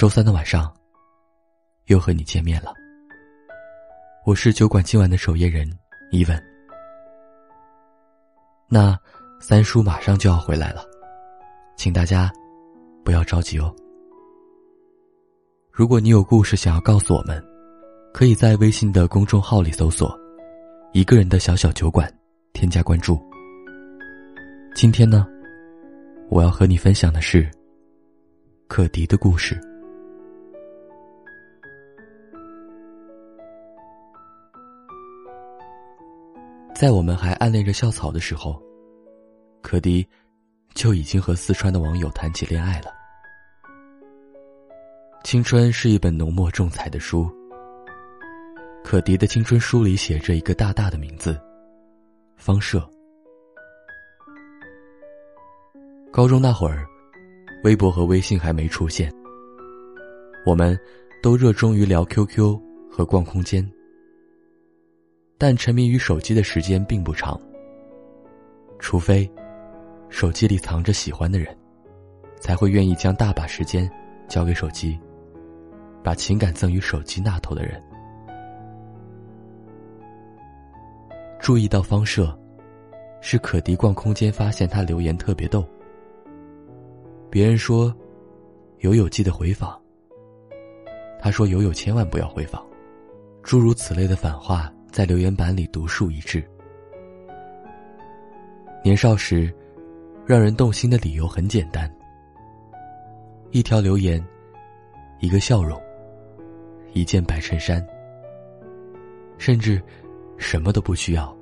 周三的晚上又和你见面了。我是酒馆今晚的守夜人伊文。那三叔马上就要回来了，请大家不要着急哦。如果你有故事想要告诉我们，可以在微信的公众号里搜索一个人的小小酒馆，添加关注。今天呢，我要和你分享的是可迪的故事。在我们还暗恋着校草的时候，可迪就已经和四川的网友谈起恋爱了。青春是一本浓墨重彩的书，可迪的青春书里写着一个大大的名字，方赦。高中那会儿，微博和微信还没出现，我们都热衷于聊 QQ 和逛空间，但沉迷于手机的时间并不长，除非手机里藏着喜欢的人，才会愿意将大把时间交给手机，把情感赠予手机那头的人。注意到方赦，是可迪逛空间发现他留言特别逗，别人说友友记得回访，他说友友千万不要回访，诸如此类的反话在留言板里独树一帜。年少时让人动心的理由很简单，一条留言，一个笑容，一件白衬衫，甚至什么都不需要，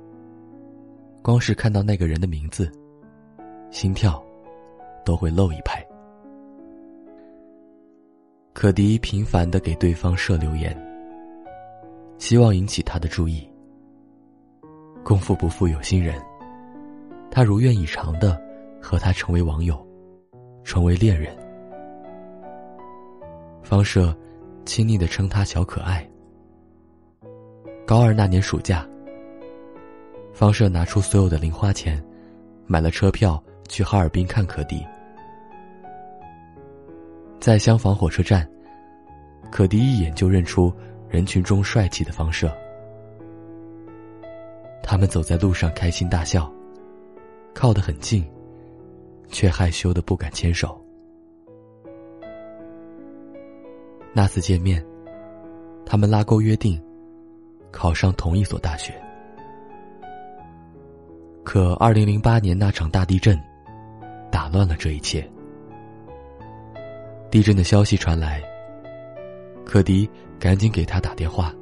光是看到那个人的名字，心跳都会漏一拍。可迪频繁地给对方设留言，希望引起他的注意。功夫不负有心人，他如愿以偿地和他成为网友，成为恋人。方赦亲昵地称他小可爱。高二那年暑假，方赦拿出所有的零花钱，买了车票去哈尔滨看可迪。在相仿火车站，可迪一眼就认出人群中帅气的方赦。他们走在路上开心大笑，靠得很近，却害羞的不敢牵手。那次见面，他们拉钩约定考上同一所大学。可2008年那场大地震打乱了这一切。地震的消息传来，可迪赶紧给他打电话，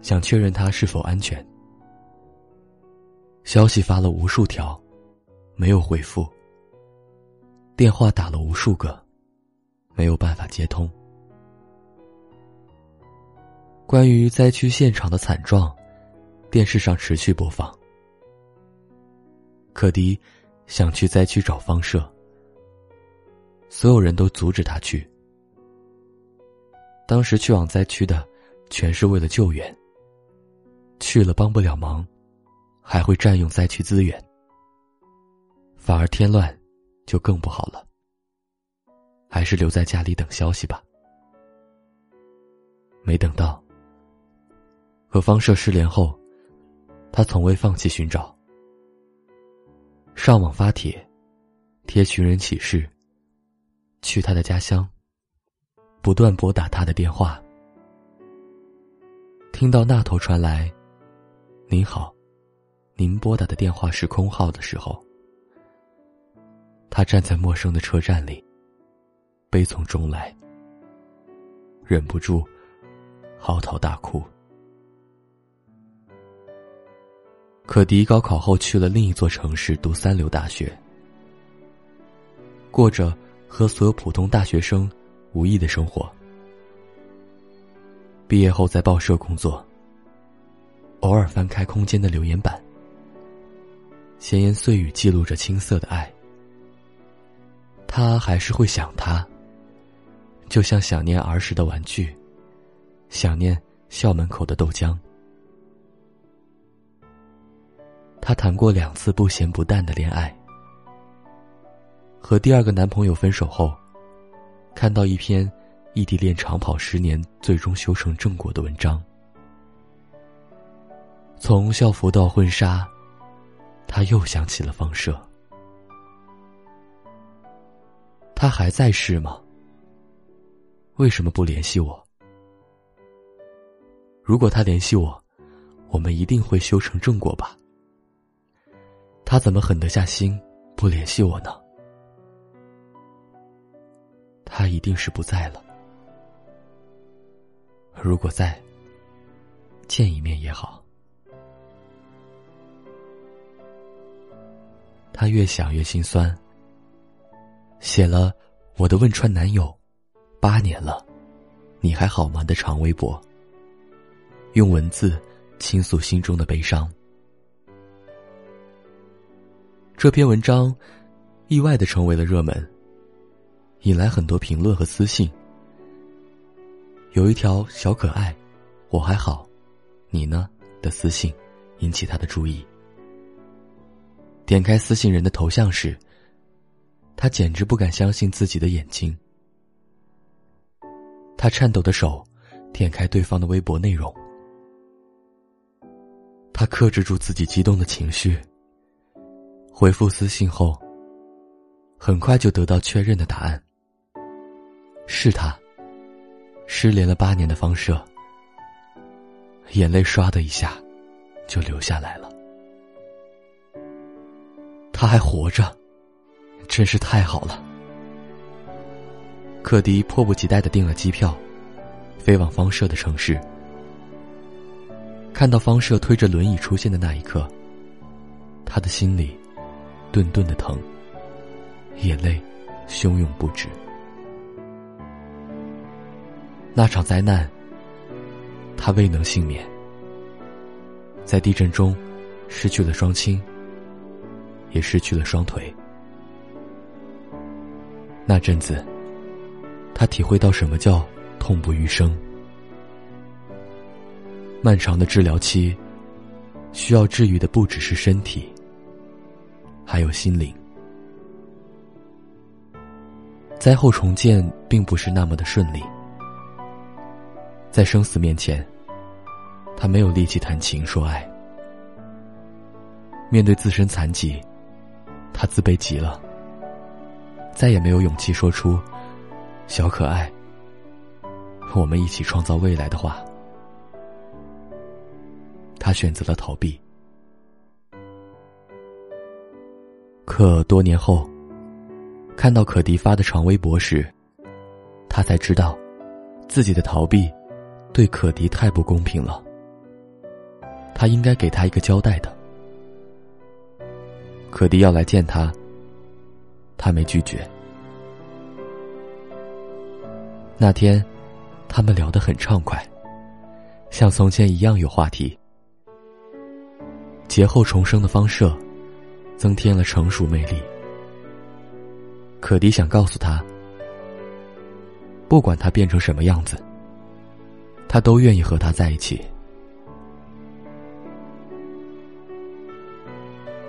想确认他是否安全。消息发了无数条，没有回复，电话打了无数个，没有办法接通。关于灾区现场的惨状，电视上持续播放。可迪想去灾区找方赦，所有人都阻止他去。当时去往灾区的全是为了救援，去了帮不了忙，还会占用灾区资源，反而添乱就更不好了，还是留在家里等消息吧。没等到，和方赦失联后，他从未放弃寻找，上网发帖，贴寻人启事，去他的家乡，不断拨打他的电话。听到那头传来“您好，您拨打的电话是空号”的时候，他站在陌生的车站里，悲从中来，忍不住嚎啕大哭。可迪高考后去了另一座城市读三流大学，过着和所有普通大学生无异的生活。毕业后在报社工作，偶尔翻开空间的留言板，闲言碎语记录着青涩的爱。他还是会想他，就像想念儿时的玩具，想念校门口的豆浆。她谈过2次不咸不淡的恋爱。和第2个男朋友分手后，看到一篇异地恋长跑10年最终修成正果的文章。从校服到婚纱，他又想起了方舍。他还在世吗？为什么不联系我？如果他联系我，我们一定会修成正果吧。他怎么狠得下心不联系我呢？他一定是不在了。如果在，见一面也好。他越想越心酸，写了我的汶川男友8年了，你还好吗的长微博，用文字倾诉心中的悲伤。这篇文章意外地成为了热门，引来很多评论和私信。有一条小可爱我还好你呢的私信引起他的注意。点开私信人的头像时，他简直不敢相信自己的眼睛。他颤抖的手点开对方的微博内容，他克制住自己激动的情绪，回复私信后，很快就得到确认的答案。是他，失联了8年的方舍。眼泪唰的一下就流下来了。他还活着，真是太好了。克迪迫不及待地订了机票，飞往方舍的城市。看到方舍推着轮椅出现的那一刻，他的心里顿顿的疼，眼泪汹涌不止。那场灾难，他未能幸免，在地震中失去了双亲，也失去了双腿。那阵子，他体会到什么叫痛不欲生。漫长的治疗期，需要治愈的不只是身体，还有心灵。灾后重建并不是那么的顺利，在生死面前，他没有力气谈情说爱。面对自身残疾，他自卑极了，再也没有勇气说出“小可爱，我们一起创造未来”的话。他选择了逃避。可多年后，看到可迪发的长微博时，他才知道，自己的逃避对可迪太不公平了。他应该给他一个交代的。可迪要来见他，他没拒绝。那天，他们聊得很畅快，像从前一样有话题。劫后重生的方舍，增添了成熟魅力。可迪想告诉他，不管他变成什么样子，他都愿意和他在一起。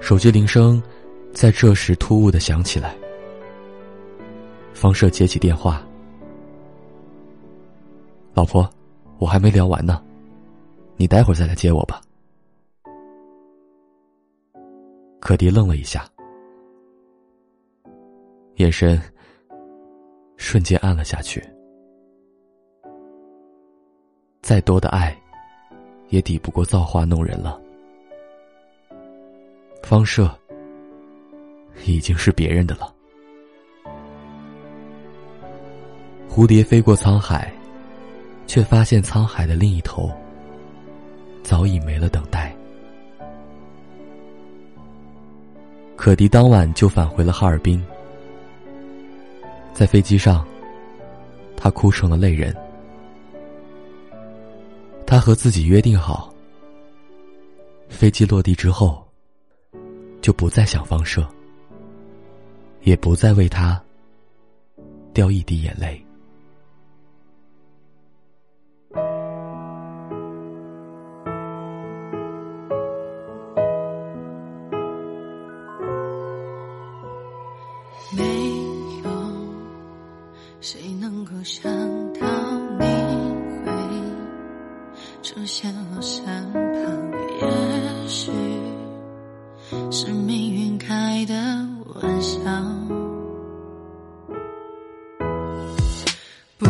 手机铃声在这时突兀地响起来，方舍接起电话。老婆，我还没聊完呢，你待会儿再来接我吧。可迪愣了一下，眼神瞬间暗了下去。再多的爱，也抵不过造化弄人了。方舍已经是别人的了。蝴蝶飞过沧海，却发现沧海的另一头，早已没了等待。可迪当晚就返回了哈尔滨。在飞机上，他哭成了泪人。他和自己约定好，飞机落地之后，就不再想方舍，也不再为他掉一滴眼泪。没有谁能够像他出现我身旁，也许是命运开的玩笑，不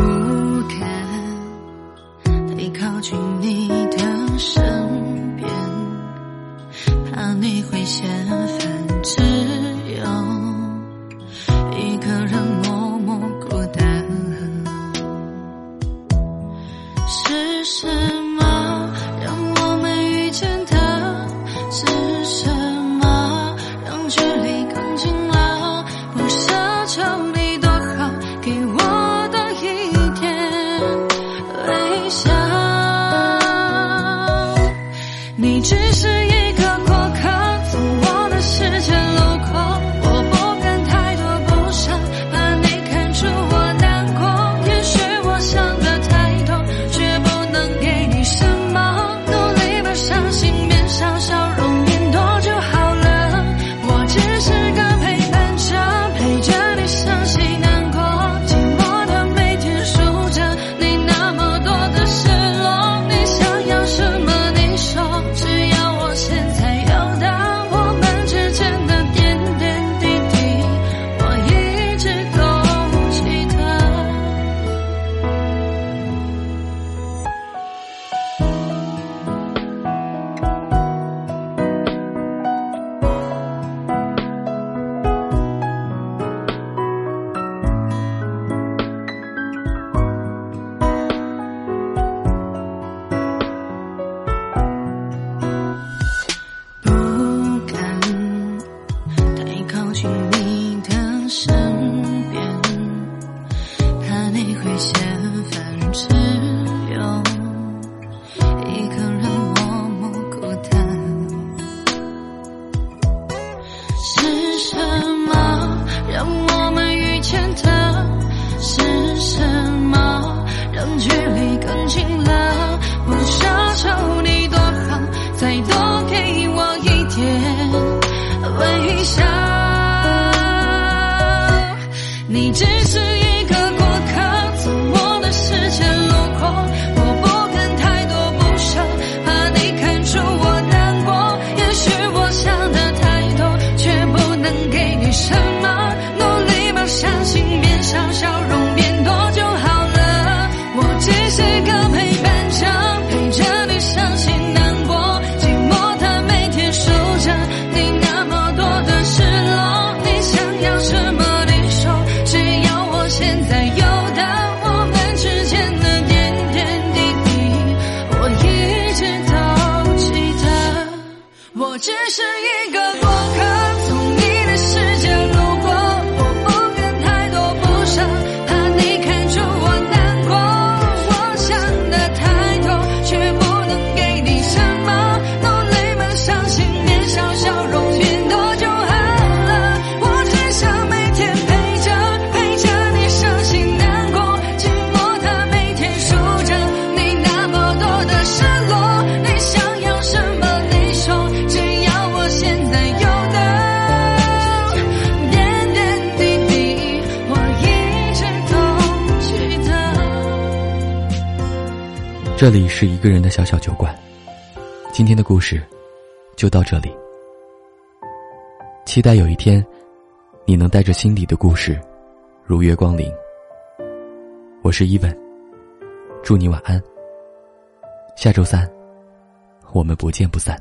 敢太靠近你的身边，怕你会嫌烦，只有一个人默默孤单。是什么让我们遇见他？是什么让距离更近了？我奢求你多好，给我多一点微笑。你只是一个过客，从我的世界路过，我不敢太多不舍，怕你看出我难过。也许我想得太多，却不能给你什么，努力把伤心变少，笑容变多就好了。我只是个陪伴者，陪着你伤心难过，寂寞的每天数着你那么多的失落。你想要什么？你说，只要我现在有的，我们之间的点点滴滴，我一直都记得。不敢太靠近你的身边，怕你会嫌烦，只有一个人默默孤单。是什么让我们遇见他？是什么让距离更近了？我奢求你多好，再多给我一点微笑。你只是一个过客，从我的世界路过，我不敢太多不舍，怕你看出我难过。也许我想得太多，却不能给你什么，努力把伤心变少，笑容变多就好了。我只是个陪伴者，陪着你伤心难过，寂寞的每天数着你那么多的失落。你想要什么？你说，只要我现在有的，我们之间的点点滴滴，我一直都记得。我只是一个过客，从你的世界路过，我不敢太多不舍，怕你看出我难过。我想得太多，却不能给你什么，努力把伤心变少，笑容变多就好了。我只想每天陪着，陪着你伤心难过，寂寞的每天数着你那么多的失落。你想要什么？你说，只要我现在有的点点滴滴，我一直都记得。这里是一个人的小小酒馆，今天的故事就到这里。期待有一天，你能带着心底的故事，如月光临。我是伊文，祝你晚安。下周三，我们不见不散。